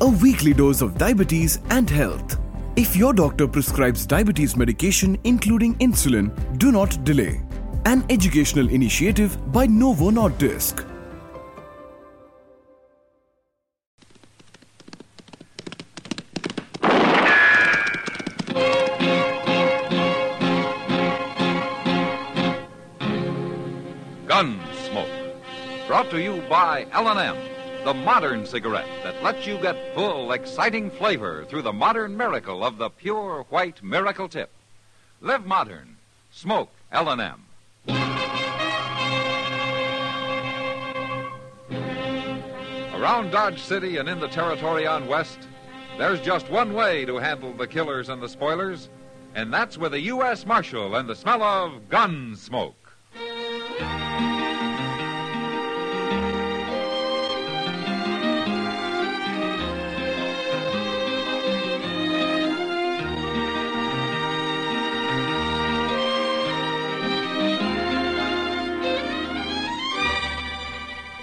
a weekly dose of diabetes and health. If your doctor prescribes diabetes medication including insulin, do not delay. An educational initiative by Novo Nordisk. Gunsmoke, brought to you by L&M, the modern cigarette that lets you get full, exciting flavor through the modern miracle of the pure white miracle tip. Live modern. Smoke L&M. Around Dodge City and in the territory on West, there's just one way to handle the killers and the spoilers, and that's with a U.S. Marshal and the smell of gun smoke.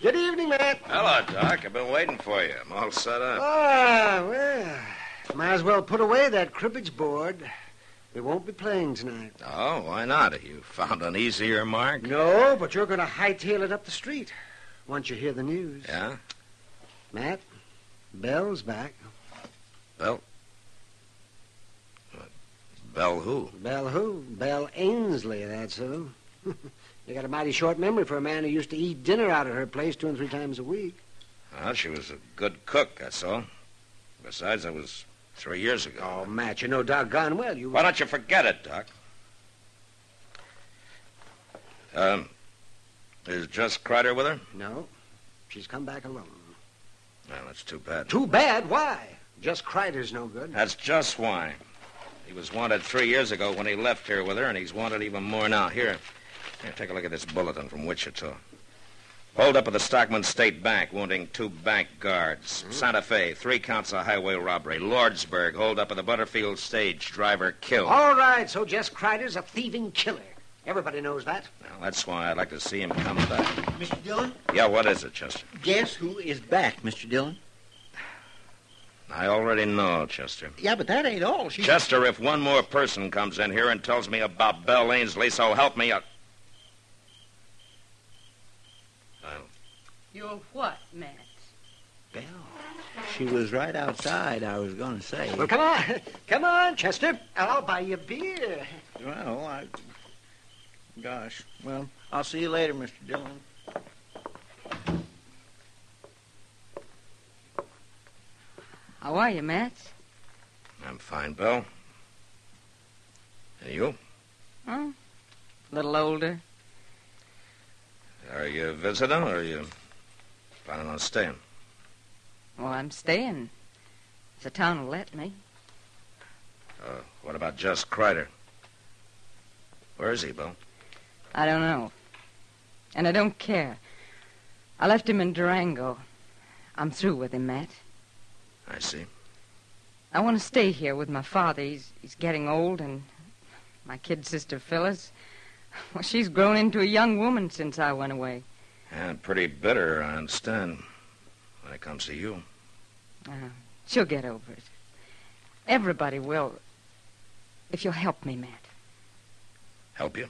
Good evening, Matt. Hello, Doc. I've been waiting for you. I'm all set up. Ah, well, might as well put away that cribbage board. We won't be playing tonight. Oh, why not? Have you found an easier mark? No, but you're going to hightail it up the street once you hear the news. Yeah? Matt, Belle's back. Belle? What? Belle who? Belle who? Belle Ainsley, that's who. You got a mighty short memory for a man who used to eat dinner out of her place 2 and 3 times a week. Well, she was a good cook, that's all. Besides, that was 3 years ago. Oh, Matt, you know doggone well you... Why don't you forget it, Doc? Is Jess Crider with her? No. She's come back alone. Well, that's too bad. Too bad? Why? Jess Crider's no good. That's just why. He was wanted 3 years ago when he left here with her, and he's wanted even more now. Here, take a look at this bulletin from Wichita. Hold up at the Stockman State Bank, wounding 2 bank guards. Mm-hmm. Santa Fe, 3 counts of highway robbery. Lordsburg, hold up at the Butterfield Stage, driver killed. All right, so Jess Crider's a thieving killer. Everybody knows that. Well, that's why I'd like to see him come back. Mr. Dillon? Yeah, what is it, Chester? Guess who is back, Mr. Dillon? I already know, Chester. Yeah, but that ain't all. Chester, if one more person comes in here and tells me about Belle Ainsley, so help me up. You're what, Matt? Belle. She was right outside, I was going to say. Well, come on. Come on, Chester. I'll buy you a beer. Well, Gosh. Well, I'll see you later, Mr. Dillon. How are you, Matt? I'm fine, Belle. And you? Oh, a little older. Are you visiting, or are you planning on staying? Well, I'm staying. If the town will let me. What about Jess Crider? Where is he, Bill? I don't know. And I don't care. I left him in Durango. I'm through with him, Matt. I see. I want to stay here with my father. He's getting old, and my kid sister, Phyllis... Well, she's grown into a young woman since I went away. And pretty bitter, I understand, when it comes to you. She'll get over it. Everybody will, if you'll help me, Matt. Help you?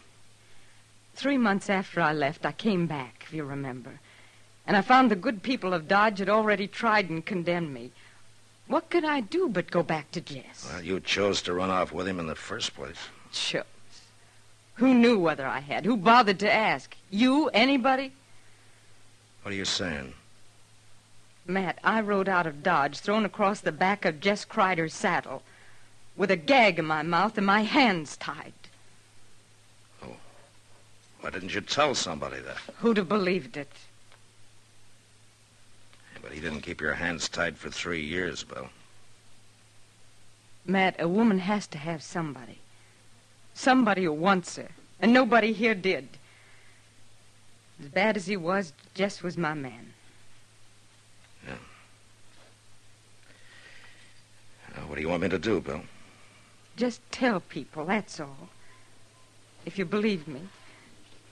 3 months after I left, I came back, if you remember. And I found the good people of Dodge had already tried and condemned me. What could I do but go back to Jess? Well, you chose to run off with him in the first place. Sure. Who knew whether I had? Who bothered to ask? You? Anybody? What are you saying? Matt, I rode out of Dodge, thrown across the back of Jess Crider's saddle, with a gag in my mouth and my hands tied. Oh. Why didn't you tell somebody that? Who'd have believed it? But he didn't keep your hands tied for 3 years, Bill. Matt, a woman has to have somebody. Somebody who wants her. And nobody here did. As bad as he was, Jess was my man. Yeah. Now, what do you want me to do, Bill? Just tell people, that's all. If you believe me.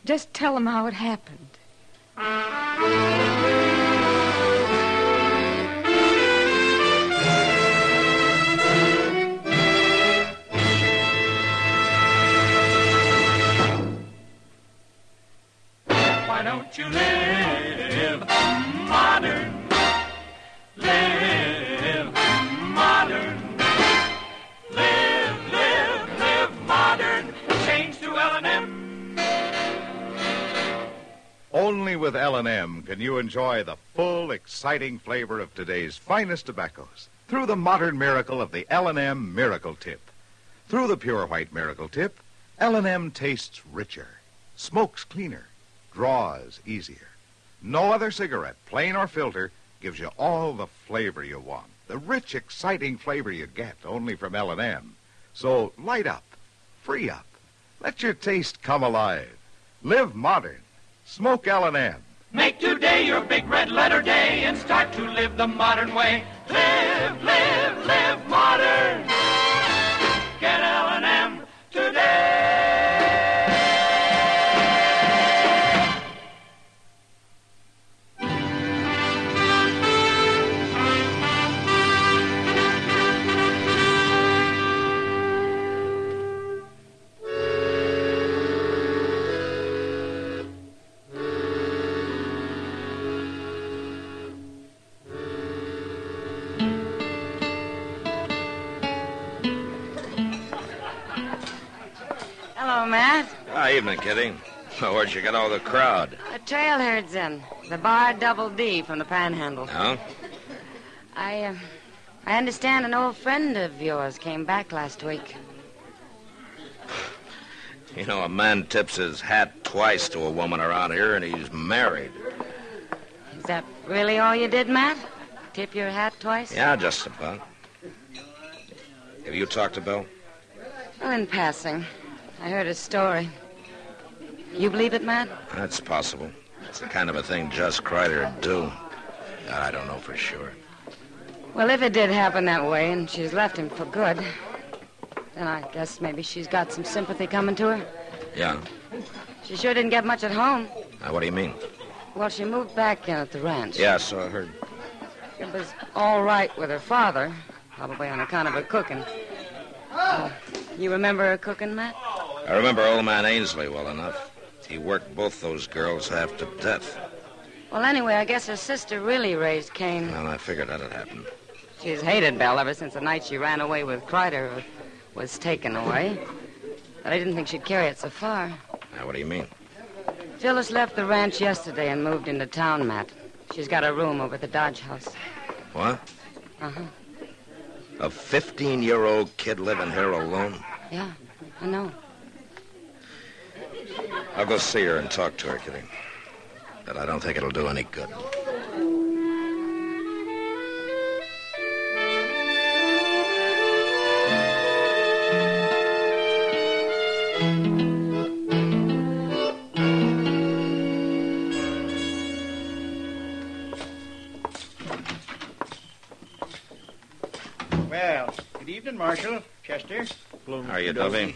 Just tell them how it happened. Don't you live modern? Live modern. Live, live, live modern. Change to L&M. Only with L&M can you enjoy the full, exciting flavor of today's finest tobaccos through the modern miracle of the L&M Miracle Tip. Through the pure white Miracle Tip, L&M tastes richer, smokes cleaner, draws easier. No other cigarette, plain or filter, gives you all the flavor you want. The rich, exciting flavor you get only from L&M. So light up, free up, let your taste come alive. Live modern. Smoke L&M. Make today your big red letter day and start to live the modern way. Live, live, live modern. Get L&M today. Evening, Kitty. Where'd you get all the crowd? The trail herd's in. The bar Double D from the Panhandle. Oh? I understand an old friend of yours came back last week. You know, a man tips his hat twice to a woman around here, and he's married. Is that really all you did, Matt? Tip your hat twice? Yeah, just about. Have you talked to Bill? Well, in passing. I heard his story. You believe it, Matt? That's possible. It's the kind of a thing Jess Crider would do. I don't know for sure. Well, if it did happen that way and she's left him for good, then I guess maybe she's got some sympathy coming to her. Yeah. She sure didn't get much at home. Now, what do you mean? Well, she moved back in at the ranch. Yeah, so I heard. It was all right with her father, probably on account of her cooking. You remember her cooking, Matt? I remember old man Ainsley well enough. He worked both those girls half to death. Well, anyway, I guess her sister really raised Cain. Well, I figured that'd happen. She's hated Belle ever since the night she ran away with Crider, or was taken away. But I didn't think she'd carry it so far. Now, what do you mean? Phyllis left the ranch yesterday and moved into town, Matt. She's got a room over at the Dodge House. What? Uh-huh. A 15-year-old kid living here alone? Yeah, I know. I'll go see her and talk to her, Kitty. But I don't think it'll do any good. Well, good evening, Marshal. Chester. Bloom. How are you, Dovey?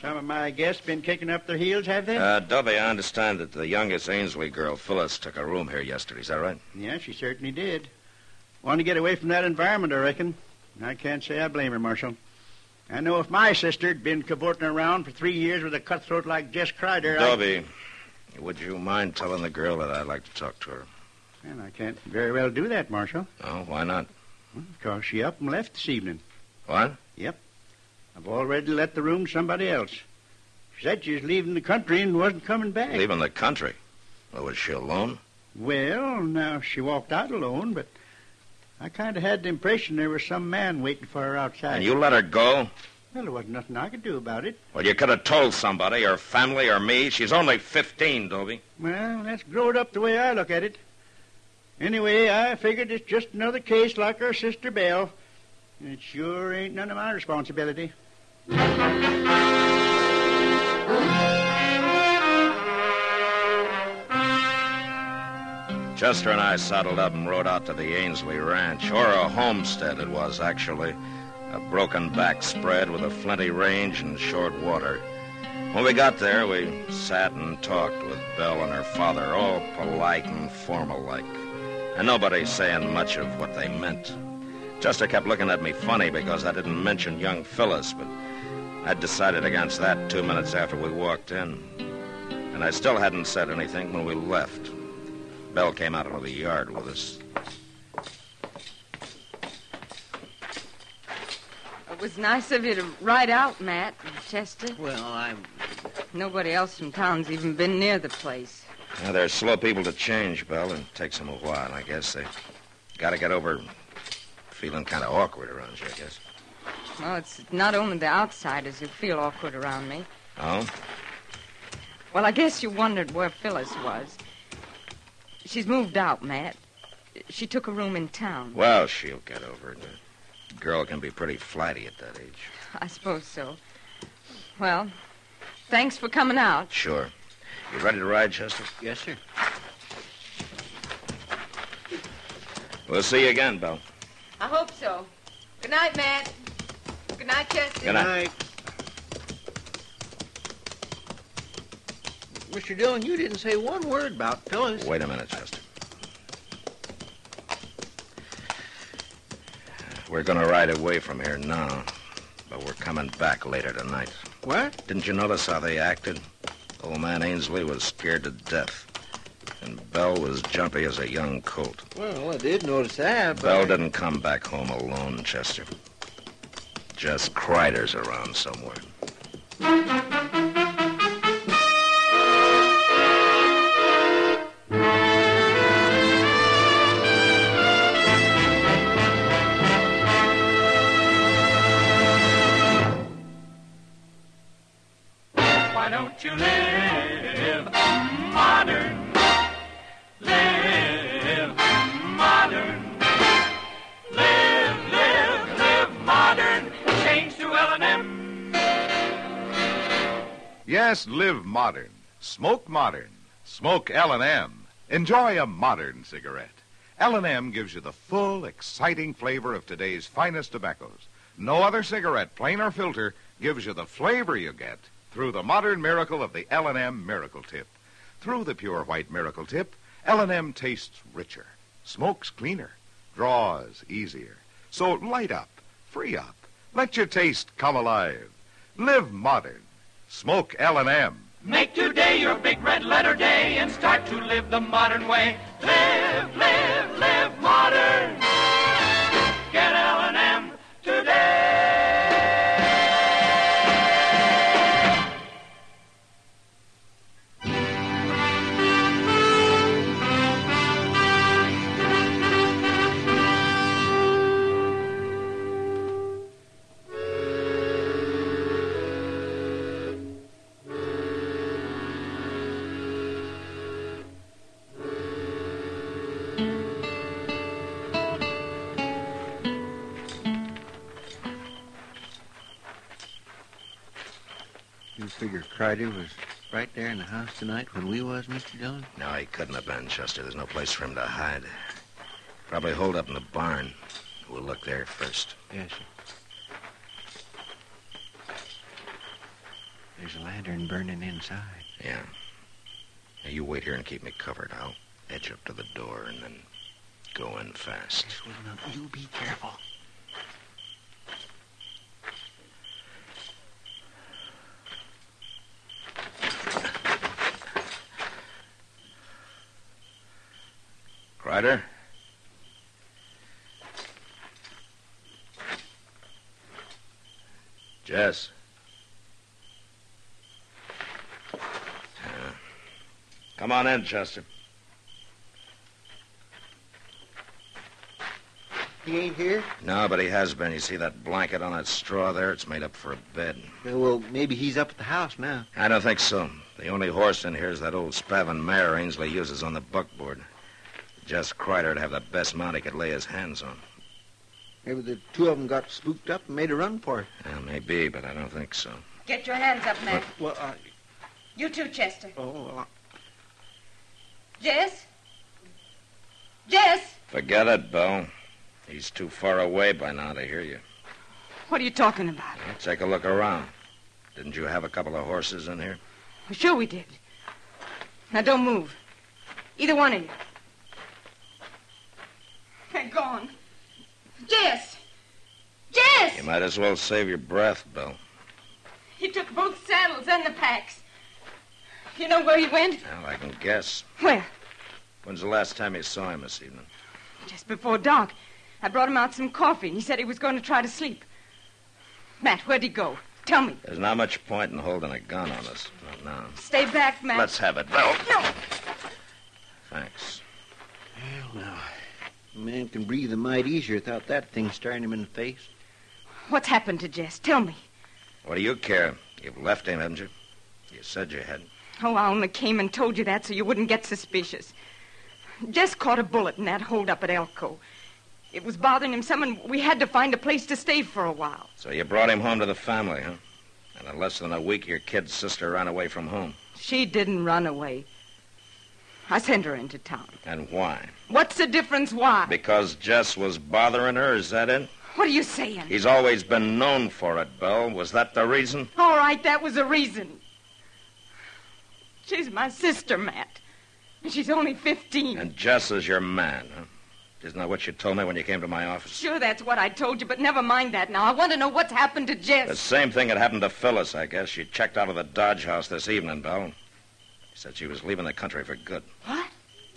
Some of my guests been kicking up their heels, have they? Dovey, I understand that the youngest Ainsley girl, Phyllis, took a room here yesterday. Is that right? Yeah, she certainly did. Wanted to get away from that environment, I reckon. I can't say I blame her, Marshal. I know if my sister had been cavorting around for 3 years with a cutthroat like Jess Crider, Dovey, would you mind telling the girl that I'd like to talk to her? Well, I can't very well do that, Marshal. Oh, why not? Well, because she up and left this evening. What? Yep. I've already let the room to somebody else. Said she's leaving the country and wasn't coming back. Leaving the country? Well, was she alone? Well, now, she walked out alone, but I kind of had the impression there was some man waiting for her outside. And you let her go? Well, there wasn't nothing I could do about it. Well, you could have told somebody, her family or me. She's only 15, Dovey. Well, that's growed up the way I look at it. Anyway, I figured it's just another case like her sister Belle. It sure ain't none of my responsibility. Chester and I saddled up and rode out to the Ainsley Ranch, or a homestead it was, actually. A broken-back spread with a flinty range and short water. When we got there, we sat and talked with Belle and her father, all polite and formal-like, and nobody saying much of what they meant. Chester kept looking at me funny because I didn't mention young Phyllis, but I'd decided against that 2 minutes after we walked in. And I still hadn't said anything when we left. Belle came out into the yard with us. It was nice of you to ride out, Matt and Chester. Well, Nobody else from town's even been near the place. Yeah, they're slow people to change, Belle, and it takes them a while, I guess. They got to get over feeling kind of awkward around you, I guess. Well, it's not only the outsiders who feel awkward around me. Oh? Well, I guess you wondered where Phyllis was. She's moved out, Matt. She took a room in town. Well, she'll get over it. A girl can be pretty flighty at that age. I suppose so. Well, thanks for coming out. Sure. You ready to ride, Chester? Yes, sir. We'll see you again, Belle. I hope so. Good night, Matt. Good night, Chester. Good night. Mr. Dillon, you didn't say one word about Phyllis. Wait a minute, Chester. We're going to ride away from here now, but we're coming back later tonight. What? Didn't you notice how they acted? Old man Ainsley was scared to death, and Belle was jumpy as a young colt. Well, I did notice that, but... Belle didn't come back home alone, Chester. Jess Crider's around somewhere. You live modern, live modern, live, live, live modern, change to L&M. Yes, live modern, smoke L&M. Enjoy a modern cigarette. L&M gives you the full, exciting flavor of today's finest tobaccos. No other cigarette, plain or filter, gives you the flavor you get through the modern miracle of the L&M Miracle Tip. Through the pure white Miracle Tip, L&M tastes richer, smokes cleaner, draws easier. So light up, free up, let your taste come alive. Live modern, smoke L&M. Make today your big red letter day and start to live the modern way. Live, live, live modern. Get L&M today. Figure Crider was right there in the house tonight when we was, Mr. Dillon? No, he couldn't have been, Chester. There's no place for him to hide. Probably holed up in the barn. We'll look there first. Yes, sir. There's a lantern burning inside. Yeah. Now, you wait here and keep me covered. I'll edge up to the door and then go in fast. Yes, well, now, you be careful. Crider? Jess? Come on in, Chester. He ain't here? No, but he has been. You see that blanket on that straw there? It's made up for a bed. Well, maybe he's up at the house now. I don't think so. The only horse in here is that old spavined mare Ainsley uses on the buckboard. Jess Crider would have the best mount he could lay his hands on. Maybe the two of them got spooked up and made a run for it. Yeah, maybe, but I don't think so. Get your hands up, Matt. Well, You too, Chester. Jess? Jess? Forget it, Belle. He's too far away by now to hear you. What are you talking about? Well, take a look around. Didn't you have a couple of horses in here? Well, sure we did. Now, don't move. Either one of you. They're gone. Jess! Jess! You might as well save your breath, Belle. He took both saddles and the packs. You know where he went? Well, I can guess. Where? When's the last time you saw him this evening? Just before dark. I brought him out some coffee, and he said he was going to try to sleep. Matt, where'd he go? Tell me. There's not much point in holding a gun on us. Not now. Stay back, Matt. Let's have it, Belle. No. Thanks. Well, now, a man can breathe a mite easier without that thing staring him in the face. What's happened to Jess? Tell me. What do you care? You've left him, haven't you? You said you hadn't. Oh, I only came and told you that so you wouldn't get suspicious. Jess caught a bullet in that holdup at Elko. It was bothering him some, and we had to find a place to stay for a while. So you brought him home to the family, huh? And in less than a week, your kid's sister ran away from home. She didn't run away. I sent her into town. And why? What's the difference why? Because Jess was bothering her, is that it? What are you saying? He's always been known for it, Belle. Was that the reason? All right, that was the reason. She's my sister, Matt. And she's only 15. And Jess is your man, huh? Isn't that what you told me when you came to my office? Sure, that's what I told you, but never mind that now. I want to know what's happened to Jess. The same thing that happened to Phyllis, I guess. She checked out of the Dodge House this evening, Belle. She said she was leaving the country for good. What?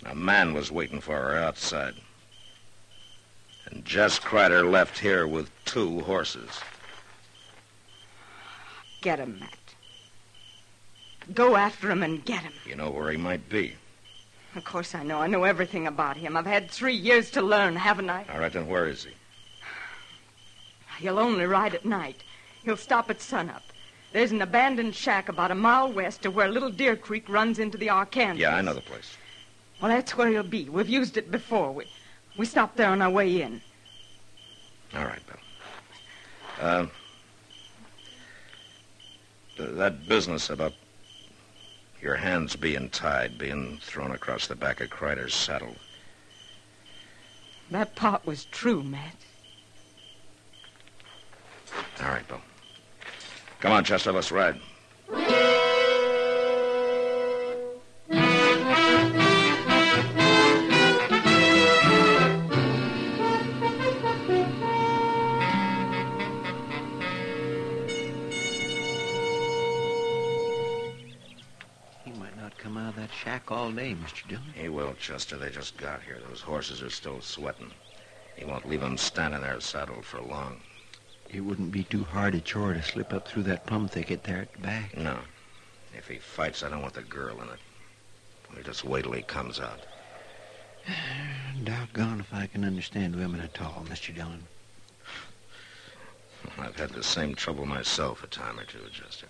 A man was waiting for her outside. And Jess Crider left here with two horses. Get him, Matt. Go after him and get him. You know where he might be. Of course I know. I know everything about him. I've had 3 years to learn, haven't I? All right, then where is he? He'll only ride at night. He'll stop at sunup. There's an abandoned shack about a mile west of where Little Deer Creek runs into the Arkansas. Yeah, I know the place. Well, that's where he'll be. We've used it before. We stopped there on our way in. All right, Bill. That business about your hands being tied, being thrown across the back of Crider's saddle. That part was true, Matt. All right, Bill. Come on, Chester, let's ride. All day, Mr. Dillon. He will, Chester. They just got here. Those horses are still sweating. He won't leave them standing there saddled for long. It wouldn't be too hard a chore to slip up through that plum thicket there at the back. No. If he fights, I don't want the girl in it. We'll just wait till he comes out. Doggone if I can understand women at all, Mr. Dillon. I've had the same trouble myself a time or two, Chester.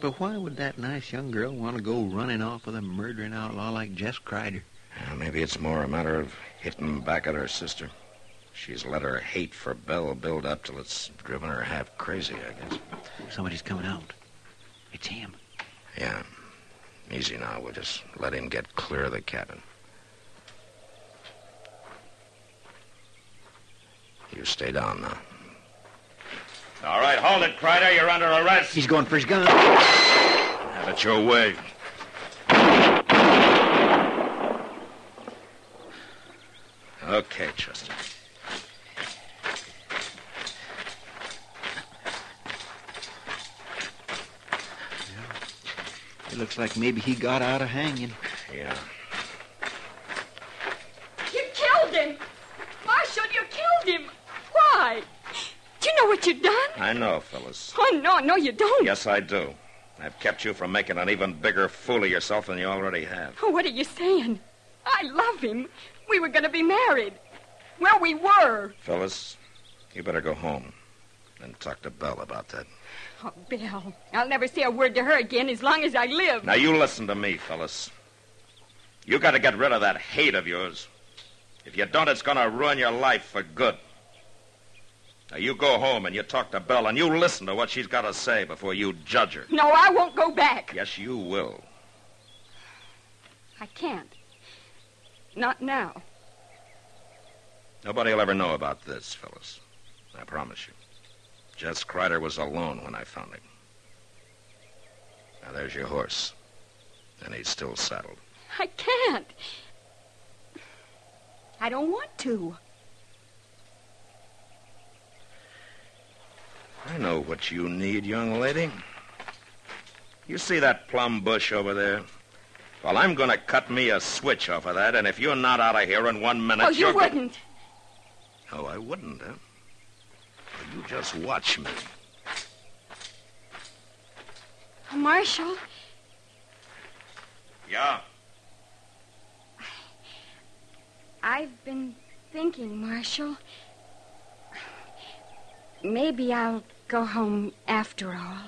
But why would that nice young girl want to go running off with a murdering outlaw like Jess Crider? Well, maybe it's more a matter of hitting back at her sister. She's let her hate for Belle build up till it's driven her half crazy, I guess. Somebody's coming out. It's him. Yeah. Easy now. We'll just let him get clear of the cabin. You stay down now. All right, hold it, Crider. You're under arrest. He's going for his gun. Have it your way. Okay, Chester. Yeah. It looks like maybe he got out of hanging. Yeah. You killed him. Marshal, you killed him. Why? You know what you've done? I know, Phyllis. Oh, no, you don't. Yes, I do. I've kept you from making an even bigger fool of yourself than you already have. Oh, what are you saying? I love him. We were going to be married. Well, we were. Phyllis, you better go home and talk to Belle about that. Oh, Belle, I'll never say a word to her again as long as I live. Now, you listen to me, Phyllis. You got to get rid of that hate of yours. If you don't, it's going to ruin your life for good. Now, you go home and you talk to Belle and you listen to what she's got to say before you judge her. No, I won't go back. Yes, you will. I can't. Not now. Nobody will ever know about this, Phyllis. I promise you. Jess Crider was alone when I found him. Now, there's your horse. And he's still saddled. I can't. I don't want to. I know what you need, young lady. You see that plum bush over there? Well, I'm going to cut me a switch off of that, and if you're not out of here in 1 minute... Oh, you wouldn't. Oh, I wouldn't, huh? Well, you just watch me. Marshal? Yeah? I've been thinking, Marshal. Maybe I'll go home after all.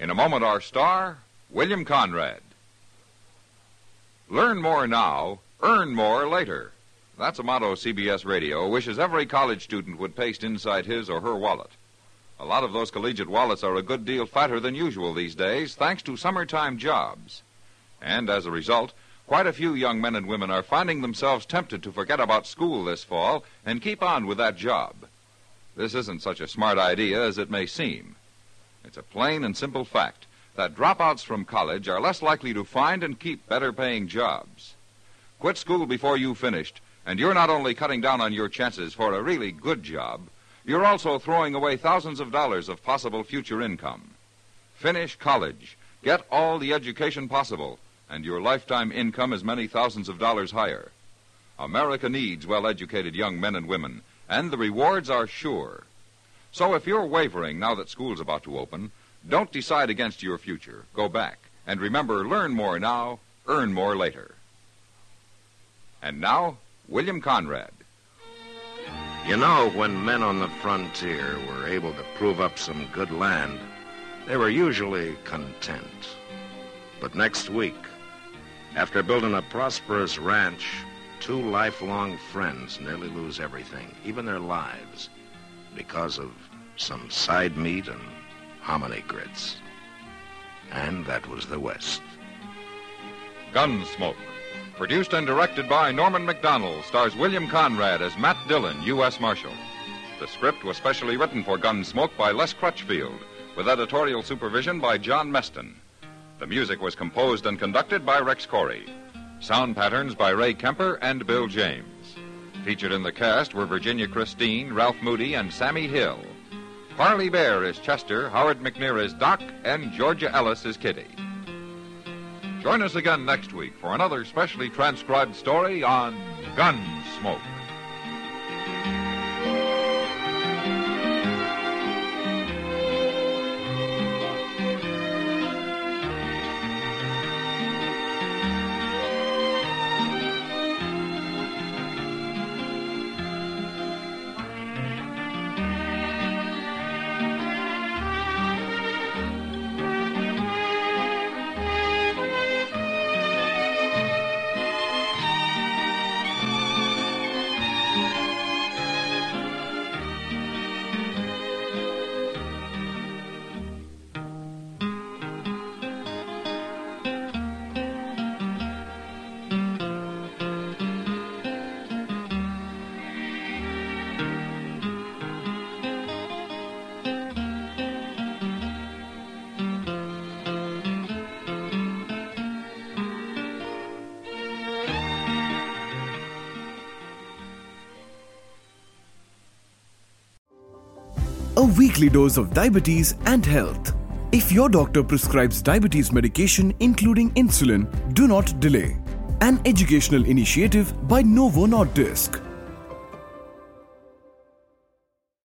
In a moment, our star, William Conrad. Learn more now, earn more later. That's a motto CBS Radio wishes every college student would paste inside his or her wallet. A lot of those collegiate wallets are a good deal fatter than usual these days, thanks to summertime jobs. And as a result, quite a few young men and women are finding themselves tempted to forget about school this fall and keep on with that job. This isn't such a smart idea as it may seem. It's a plain and simple fact that dropouts from college are less likely to find and keep better-paying jobs. Quit school before you finished, and you're not only cutting down on your chances for a really good job, you're also throwing away thousands of dollars of possible future income. Finish college, get all the education possible, and your lifetime income is many thousands of dollars higher. America needs well-educated young men and women, and the rewards are sure. So if you're wavering now that school's about to open, don't decide against your future. Go back. And remember, learn more now, earn more later. And now, William Conrad. You know, when men on the frontier were able to prove up some good land, they were usually content. But next week, after building a prosperous ranch, two lifelong friends nearly lose everything, even their lives, because of some side meat and hominy grits. And that was the West. Gunsmoke, produced and directed by Norman Macdonnell, stars William Conrad as Matt Dillon, U.S. Marshal. The script was specially written for Gunsmoke by Les Crutchfield, with editorial supervision by John Meston. The music was composed and conducted by Rex Corey. Sound patterns by Ray Kemper and Bill James. Featured in the cast were Virginia Christine, Ralph Moody, and Sammy Hill. Parley Bear is Chester, Howard McNear is Doc, and Georgia Ellis is Kitty. Join us again next week for another specially transcribed story on Gunsmoke. a weekly dose of diabetes and health. If your doctor prescribes diabetes medication including insulin, do not delay. An educational initiative by Novo Nordisk.